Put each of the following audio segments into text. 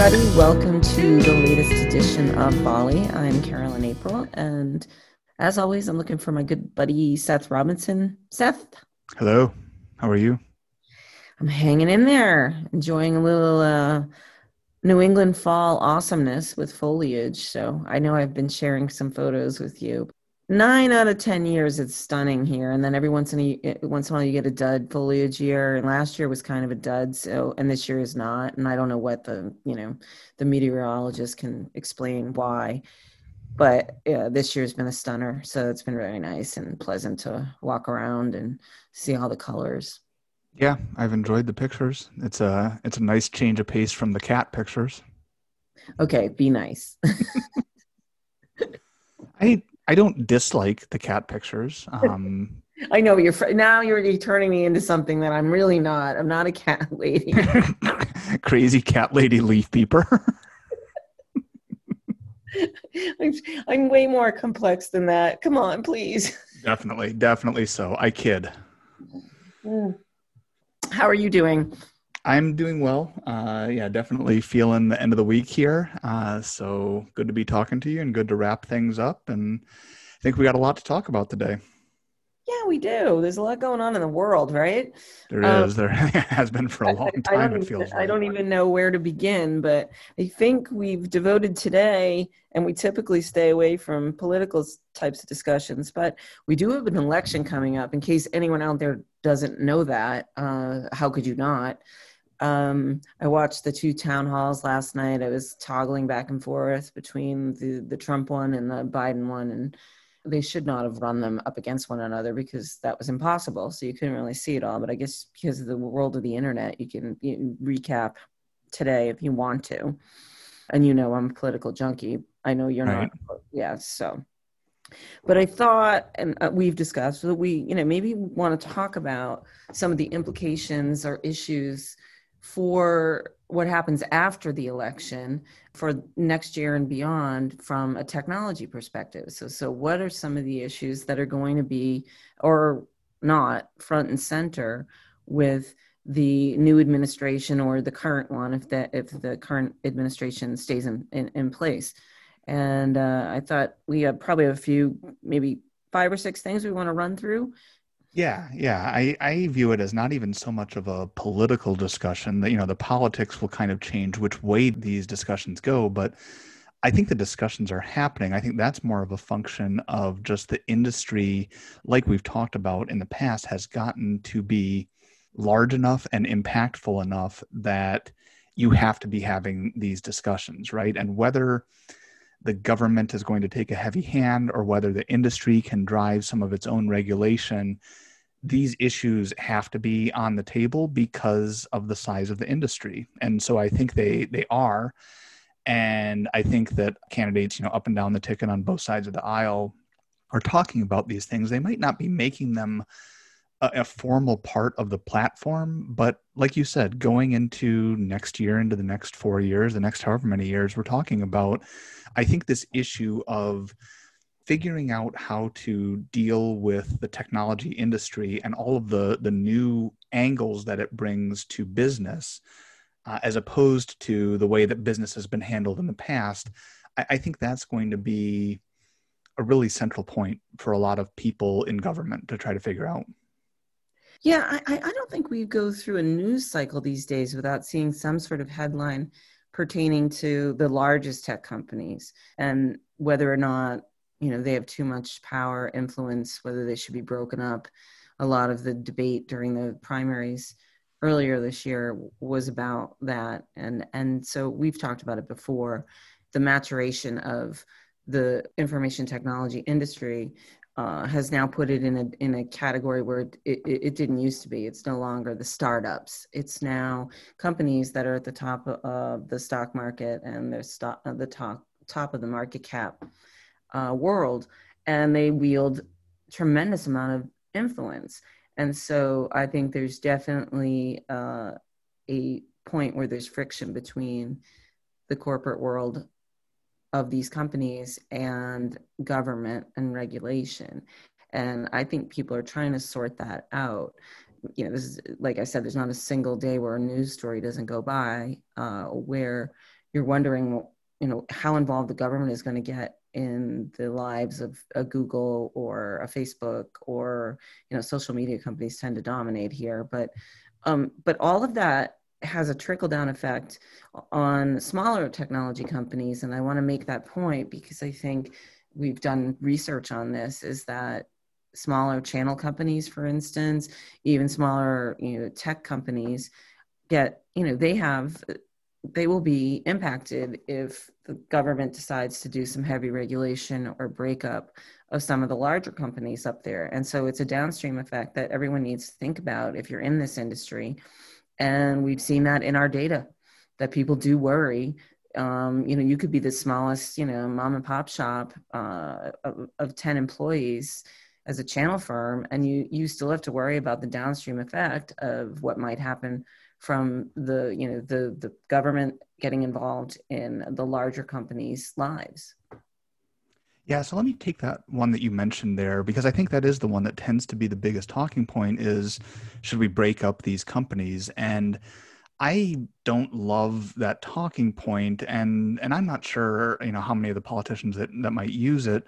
everybody. Welcome to the latest edition of Bali. I'm Carolyn April, and as always, I'm looking for my good buddy, Seth Robinson. Seth. Hello. How are you? I'm hanging in there, enjoying a little New England fall awesomeness with foliage. So I know I've been sharing some photos with you. 9 out of 10 years, it's stunning here. And then every once in a while, you get a dud foliage year. And last year was kind of a dud. So, and this year is not. And I don't know what the meteorologist can explain why. But this year's been a stunner. So it's been very nice and pleasant to walk around and see all the colors. Yeah, I've enjoyed the pictures. It's a nice change of pace from the cat pictures. Okay, be nice. I don't dislike the cat pictures. I know, but now you're turning me into something that I'm really not. I'm not a cat lady. Crazy cat lady leaf peeper. I'm way more complex than that. Come on, please. Definitely so. I kid. How are you doing? I'm doing well. Definitely feeling the end of the week here. So good to be talking to you and good to wrap things up. And I think we got a lot to talk about today. Yeah, we do. There's a lot going on in the world, right? There has been for a long time. I don't even know where to begin, but I think we've devoted today, and we typically stay away from political types of discussions, but we do have an election coming up in case anyone out there doesn't know that. How could you not? I watched the 2 town halls last night. I was toggling back and forth between the Trump one and the Biden one, and they should not have run them up against one another because that was impossible. So you couldn't really see it all. But I guess because of the world of the internet, you can recap today if you want to. And I'm a political junkie. I know you're right. Not. Yeah. So, but I thought, and we've discussed that we, maybe want to talk about some of the implications or issues for what happens after the election for next year and beyond from a technology perspective. So what are some of the issues that are going to be or not front and center with the new administration or the current one if the current administration stays in place? And I thought we have probably a few, maybe 5 or 6 things we want to run through. Yeah. I view it as not even so much of a political discussion that, the politics will kind of change which way these discussions go. But I think the discussions are happening. I think that's more of a function of just the industry, like we've talked about in the past, has gotten to be large enough and impactful enough that you have to be having these discussions, right? And whether the government is going to take a heavy hand or whether the industry can drive some of its own regulation, these issues have to be on the table because of the size of the industry. And so I think they are. And I think that candidates, up and down the ticket on both sides of the aisle are talking about these things. They might not be making them a formal part of the platform, but like you said, going into next year, into the next 4 years, the next however many years we're talking about, I think this issue of figuring out how to deal with the technology industry and all of the new angles that it brings to business, as opposed to the way that business has been handled in the past, I think that's going to be a really central point for a lot of people in government to try to figure out. Yeah, I don't think we go through a news cycle these days without seeing some sort of headline pertaining to the largest tech companies and whether or not, they have too much power, influence, whether they should be broken up. A lot of the debate during the primaries earlier this year was about that. And so we've talked about it before, the maturation of the information technology industry has now put it in a category where it didn't used to be. It's no longer the startups. It's now companies that are at the top of the stock market and they're the top of the market cap world, and they wield tremendous amount of influence. And so I think there's definitely a point where there's friction between the corporate world of these companies and government and regulation. And I think people are trying to sort that out. This is, like I said, there's not a single day where a news story doesn't go by where you're wondering, how involved the government is going to get in the lives of a Google or a Facebook or, social media companies tend to dominate here. But all of that has a trickle-down effect on smaller technology companies. And I want to make that point because I think we've done research on this, is that smaller channel companies, for instance, even smaller tech companies get, they will be impacted if the government decides to do some heavy regulation or breakup of some of the larger companies up there. And so it's a downstream effect that everyone needs to think about if you're in this industry. And we've seen that in our data, that people do worry. You could be the smallest, mom and pop shop of 10 employees as a channel firm, and you still have to worry about the downstream effect of what might happen from the government getting involved in the larger companies' lives. Yeah, so let me take that one that you mentioned there, because I think that is the one that tends to be the biggest talking point is, should we break up these companies? And I don't love that talking point, and I'm not sure, how many of the politicians that might use it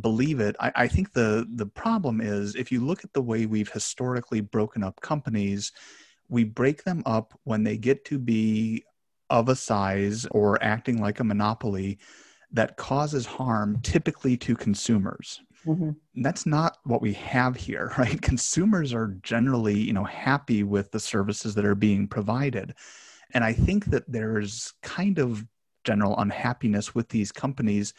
believe it. I think the problem is, if you look at the way we've historically broken up companies, we break them up when they get to be of a size or acting like a monopoly that causes harm, typically to consumers. Mm-hmm. That's not what we have here, right? Consumers are generally, happy with the services that are being provided. And I think that there's kind of general unhappiness with these companies,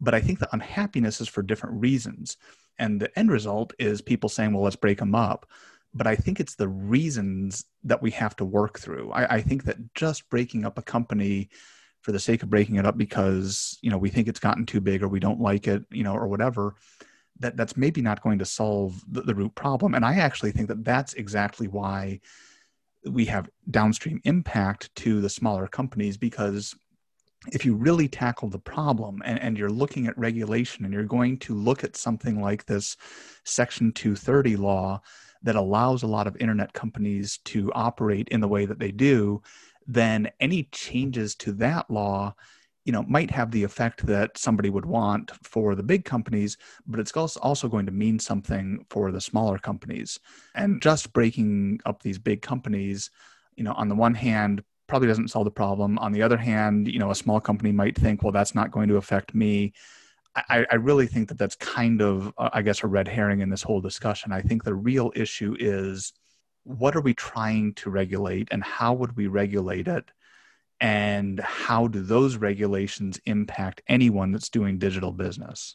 but I think the unhappiness is for different reasons. And the end result is people saying, well, let's break them up. But I think it's the reasons that we have to work through. I think that just breaking up a company for the sake of breaking it up because, we think it's gotten too big or we don't like it, or whatever, that's maybe not going to solve the root problem. And I actually think that that's exactly why we have downstream impact to the smaller companies, because if you really tackle the problem and you're looking at regulation and you're going to look at something like this Section 230 law that allows a lot of internet companies to operate in the way that they do, then any changes to that law, might have the effect that somebody would want for the big companies, but it's also going to mean something for the smaller companies. And just breaking up these big companies, on the one hand, probably doesn't solve the problem. On the other hand, a small company might think, well, that's not going to affect me. I really think that that's kind of, a red herring in this whole discussion. I think the real issue is, what are we trying to regulate and how would we regulate it? And how do those regulations impact anyone that's doing digital business?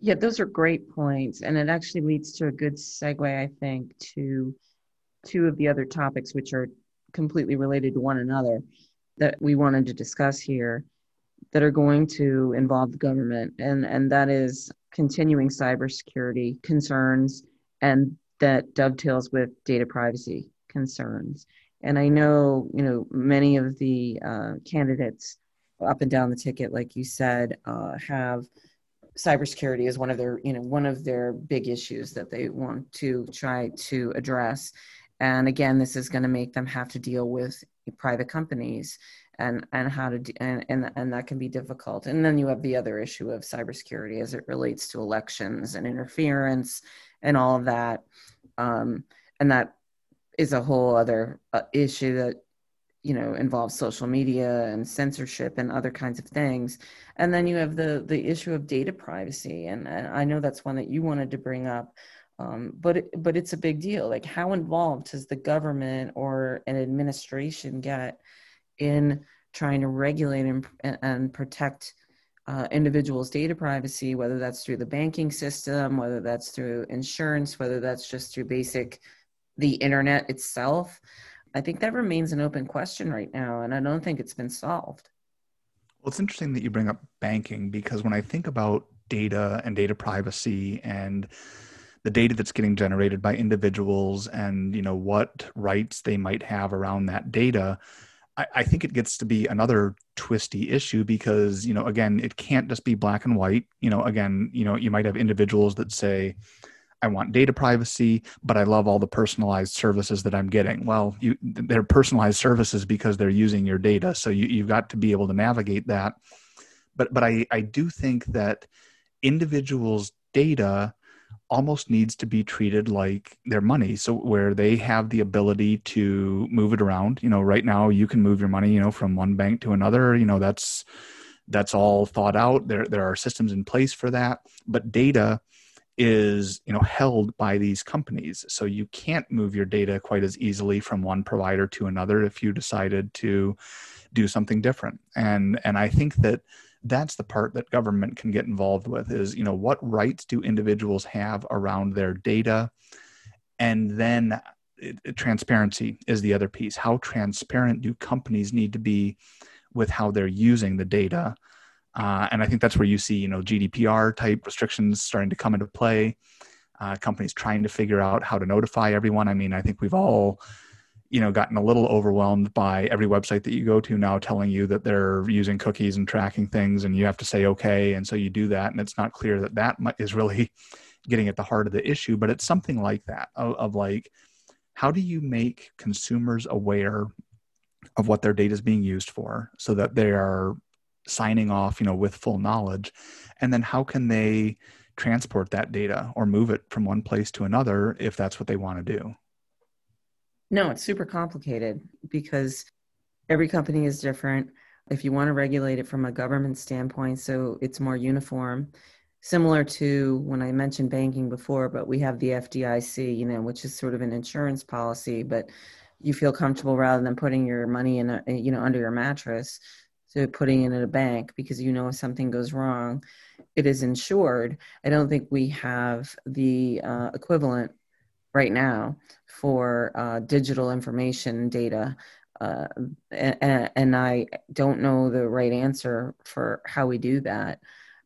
Yeah, those are great points. And it actually leads to a good segue, I think, to two of the other topics which are completely related to one another that we wanted to discuss here, that are going to involve the government, and that is continuing cybersecurity concerns, and that dovetails with data privacy concerns. And I know, many of the candidates up and down the ticket, like you said, have cybersecurity as one of their big issues that they want to try to address. And again, this is going to make them have to deal with private companies and how to and that can be difficult. And then you have the other issue of cybersecurity as it relates to elections and interference and all of that, and that is a whole other issue that involves social media and censorship and other kinds of things. And then you have the issue of data privacy, and I know that's one that you wanted to bring up, but it's a big deal. Like, how involved does the government or an administration get in trying to regulate and protect individuals' data privacy, whether that's through the banking system, whether that's through insurance, whether that's just through the internet itself? I think that remains an open question right now, and I don't think it's been solved. Well, it's interesting that you bring up banking, because when I think about data and data privacy and the data that's getting generated by individuals and, what rights they might have around that data, I think it gets to be another twisty issue because, again, it can't just be black and white. You might have individuals that say, I want data privacy, but I love all the personalized services that I'm getting. Well, they're personalized services because they're using your data. So you've got to be able to navigate that. But I do think that individuals' data almost needs to be treated like their money. So where they have the ability to move it around, right now you can move your money, from one bank to another, that's all thought out. There are systems in place for that, but data is, held by these companies. So you can't move your data quite as easily from one provider to another if you decided to do something different. And I think that's the part that government can get involved with is, what rights do individuals have around their data? And then transparency is the other piece. How transparent do companies need to be with how they're using the data? And I think that's where you see, GDPR type restrictions starting to come into play, companies trying to figure out how to notify everyone. I mean, I think we've all gotten a little overwhelmed by every website that you go to now telling you that they're using cookies and tracking things, and you have to say, okay. And so you do that. And it's not clear that is really getting at the heart of the issue, but it's something like that of like, how do you make consumers aware of what their data is being used for so that they are signing off, with full knowledge? And then how can they transport that data or move it from one place to another if that's what they want to do? No, it's super complicated because every company is different. If you want to regulate it from a government standpoint, so it's more uniform, similar to when I mentioned banking before, but we have the FDIC, which is sort of an insurance policy, but you feel comfortable rather than putting your money in, under your mattress, to putting it in a bank because, if something goes wrong, it is insured. I don't think we have the equivalent right now for digital information data. And I don't know the right answer for how we do that.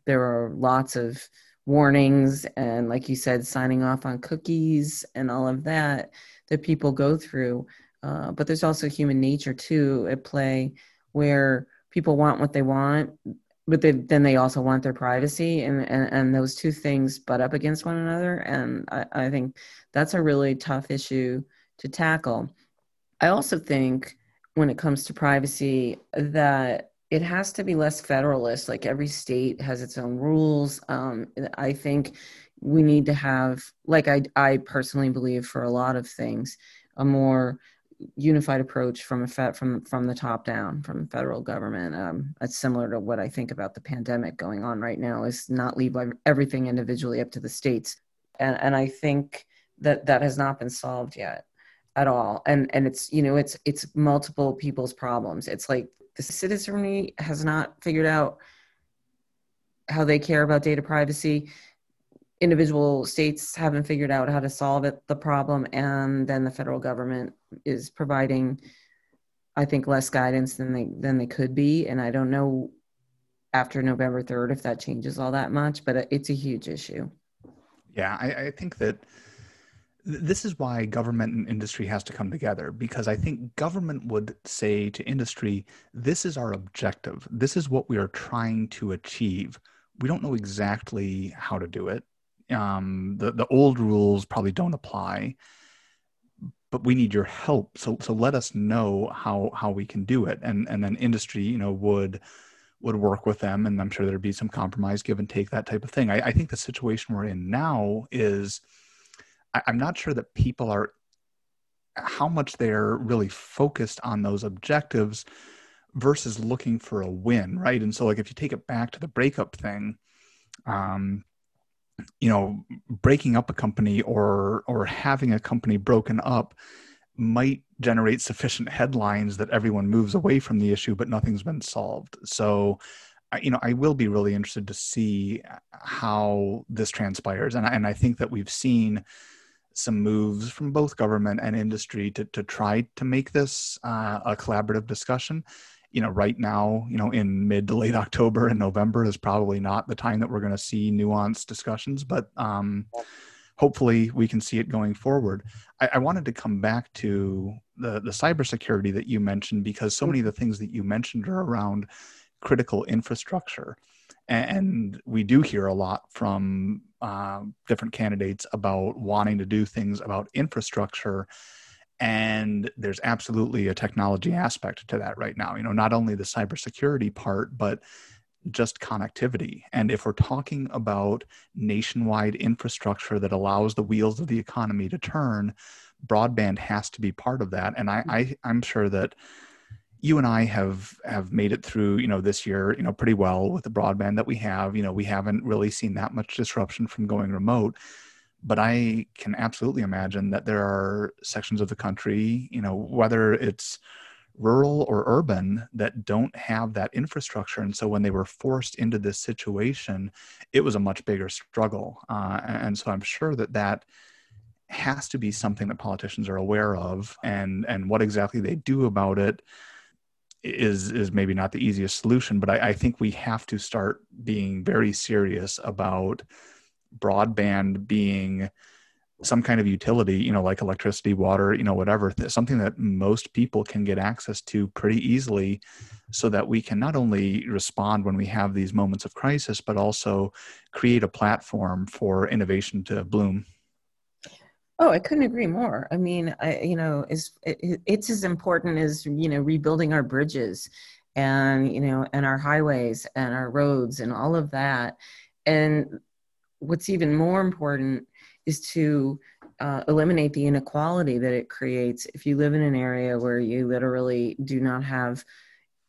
There are lots of warnings and, like you said, signing off on cookies and all of that people go through. But there's also human nature too at play where people want what they want, but then they also want their privacy, and those two things butt up against one another. And I think that's a really tough issue to tackle. I also think when it comes to privacy that it has to be less federalist, like every state has its own rules. I think we need to have, like I personally believe for a lot of things, a more unified approach from the top down, from the federal government. That's similar to what I think about the pandemic going on right now, is not leave everything individually up to the states. And I think that has not been solved yet at all. And it's, it's multiple people's problems. It's like the citizenry has not figured out how they care about data privacy. Individual states haven't figured out how to solve the problem. And then the federal government is providing, I think, less guidance than they could be. And I don't know after November 3rd, if that changes all that much, but it's a huge issue. Yeah, I think that this is why government and industry has to come together, because I think government would say to industry, this is our objective. This is what we are trying to achieve. We don't know exactly how to do it. The old rules probably don't apply, but we need your help. So let us know how we can do it. And then industry, would work with them. And I'm sure there'd be some compromise, give and take, that type of thing. I think the situation we're in now is, I'm not sure that people are, how much they're really focused on those objectives versus looking for a win, right? And so like, if you take it back to the breakup thing, breaking up a company or having a company broken up might generate sufficient headlines that everyone moves away from the issue, but nothing's been solved. So, I will be really interested to see how this transpires. And I think that we've seen some moves from both government and industry to try to make this a collaborative discussion. Right now, in mid to late October and November is probably not the time that we're going to see nuanced discussions, but hopefully we can see it going forward. I wanted to come back to the cybersecurity that you mentioned, because so many of the things that you mentioned are around critical infrastructure. And we do hear a lot from different candidates about wanting to do things about infrastructure. And there's absolutely a technology aspect to that right now. You know, not only the cybersecurity part, but just connectivity. And if we're talking about nationwide infrastructure that allows the wheels of the economy to turn, broadband has to be part of that. And I'm sure that you and I have made it through, you know, this year, you know, pretty well with the broadband that we have. You know, we haven't really seen that much disruption from going remote, but I can absolutely imagine that there are sections of the country, you know, whether it's rural or urban, that don't have that infrastructure. And so when they were forced into this situation, it was a much bigger struggle. And so I'm sure that has to be something that politicians are aware of, and what exactly they do about it is maybe not the easiest solution, but I think we have to start being very serious about broadband being some kind of utility, you know, like electricity, water, you know, whatever, something that most people can get access to pretty easily, so that we can not only respond when we have these moments of crisis, but also create a platform for innovation to bloom. Oh, I couldn't agree more. I mean, it's as important as, you know, rebuilding our bridges and, you know, and our highways and our roads and all of that. And what's even more important is to eliminate the inequality that it creates. If you live in an area where you literally do not have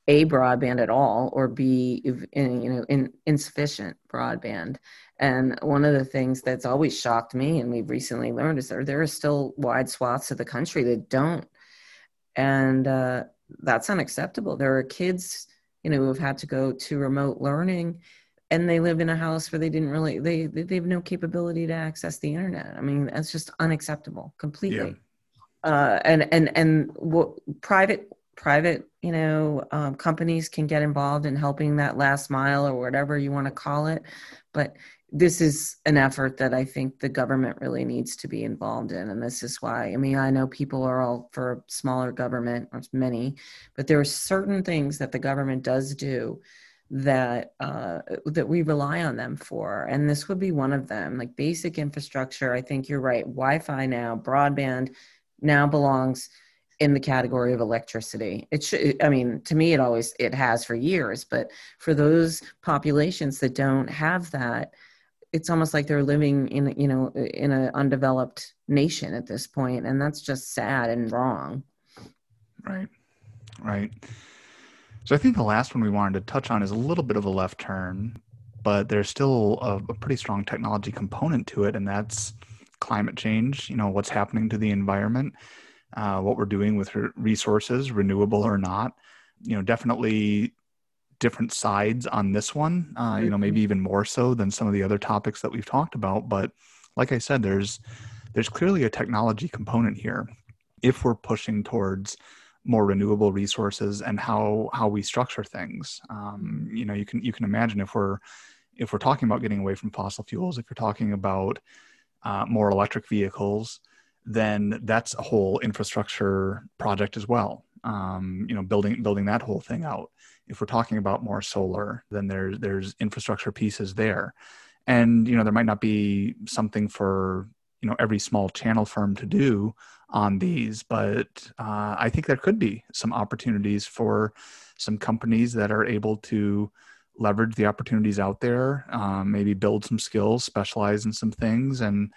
A, broadband at all, or B, insufficient broadband. And one of the things that's always shocked me, and we've recently learned, is there are still wide swaths of the country that don't. And that's unacceptable. There are kids, you know, who have had to go to remote learning, and they live in a house where they didn't really, they have no capability to access the internet. I mean, that's just unacceptable completely. Yeah. And what private, you know, companies can get involved in helping that last mile or whatever you want to call it. But this is an effort that I think the government really needs to be involved in. And this is why, I mean, I know people are all for smaller government, or many, but there are certain things that the government does do that we rely on them for. And this would be one of them, like basic infrastructure. I think you're right. Wi-Fi now, broadband now belongs in the category of electricity. It should, I mean, to me, it has for years, but for those populations that don't have that, it's almost like they're living in, you know, in an undeveloped nation at this point. And that's just sad and wrong. Right. So I think the last one we wanted to touch on is a little bit of a left turn, but there's still a pretty strong technology component to it. And that's climate change, you know, what's happening to the environment. What we're doing with resources, renewable or not, you know, definitely different sides on this one, you know, maybe even more so than some of the other topics that we've talked about. But like I said, there's clearly a technology component here. If we're pushing towards more renewable resources and how we structure things, you know, you can imagine if we're talking about getting away from fossil fuels, if you're talking about more electric vehicles, then that's a whole infrastructure project as well. You know, building that whole thing out. If we're talking about more solar, then there's infrastructure pieces there. And, you know, there might not be something for, you know, every small channel firm to do on these, but I think there could be some opportunities for some companies that are able to leverage the opportunities out there, maybe build some skills, specialize in some things, and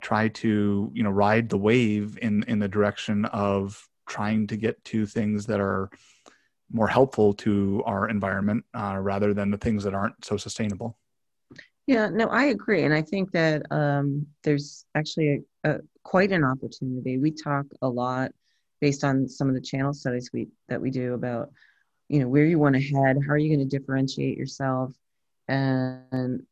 try to, you know, ride the wave in the direction of trying to get to things that are more helpful to our environment rather than the things that aren't so sustainable. Yeah, no, I agree. And I think that there's actually quite an opportunity. We talk a lot based on some of the channel studies that we do about, you know, where you want to head, how are you going to differentiate yourself, and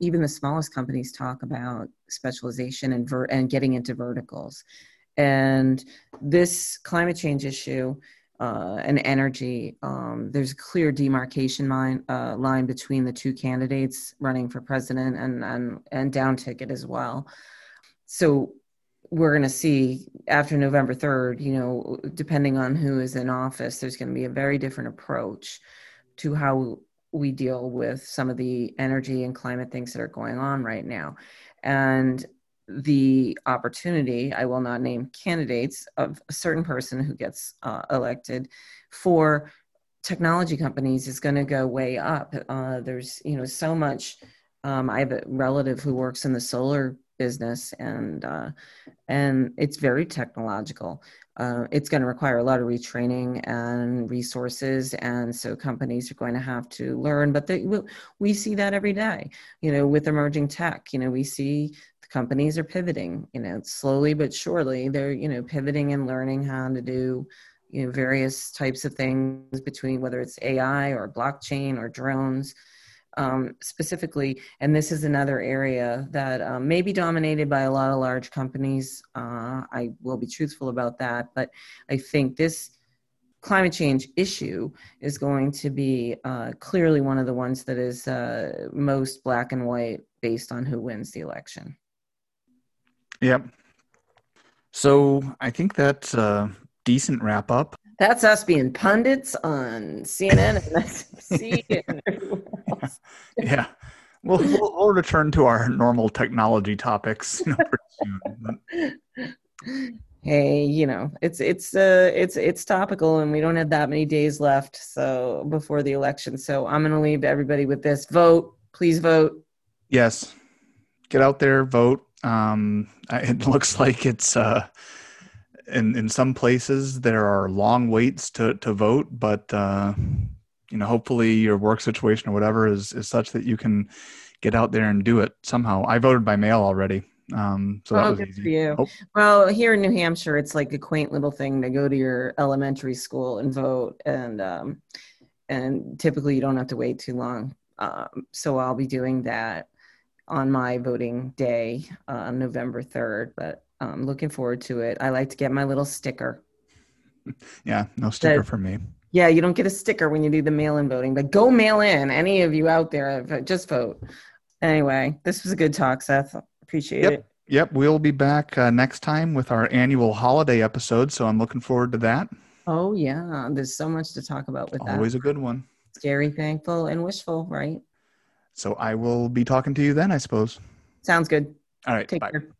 even the smallest companies talk about specialization and getting into verticals. And this climate change issue and energy, there's a clear demarcation line between the two candidates running for president and down ticket as well. So we're going to see after November 3rd, you know, depending on who is in office, there's going to be a very different approach to how we deal with some of the energy and climate things that are going on right now. And the opportunity, I will not name candidates, of a certain person who gets elected for technology companies is going to go way up. There's, you know, so much. I have a relative who works in the solar business, and it's very technological. It's going to require a lot of retraining and resources, and so companies are going to have to learn. But we see that every day, you know, with emerging tech. You know, we see the companies are pivoting, you know, slowly but surely. They're, you know, pivoting and learning how to do, you know, various types of things, between whether it's AI or blockchain or drones. Specifically, and this is another area that may be dominated by a lot of large companies. I will be truthful about that, but I think this climate change issue is going to be clearly one of the ones that is most black and white based on who wins the election. Yep. So I think that's a decent wrap up. That's us being pundits on CNN and SMC and everyone else. Yeah. We'll return to our normal technology topics, you know, pretty soon. Hey, you know, it's topical, and we don't have that many days left so before the election. So I'm going to leave everybody with this. Vote. Please vote. Yes. Get out there, vote. It looks like it's in some places there are long waits to vote, but you know, hopefully your work situation or whatever is such that you can get out there and do it somehow. I voted by mail already. So that was good easy. For you. Oh. Well, here in New Hampshire, it's like a quaint little thing to go to your elementary school and vote. And typically you don't have to wait too long. So I'll be doing that on my voting day, November 3rd, but I'm looking forward to it. I like to get my little sticker. Yeah, no sticker for me. Yeah, you don't get a sticker when you do the mail-in voting, but go mail in. Any of you out there, just vote. Anyway, this was a good talk, Seth. Appreciate it. Yep, we'll be back next time with our annual holiday episode, so I'm looking forward to that. Oh, yeah, there's so much to talk about with that. Always a good one. Scary, thankful, and wishful, right? So I will be talking to you then, I suppose. Sounds good. All right, take care.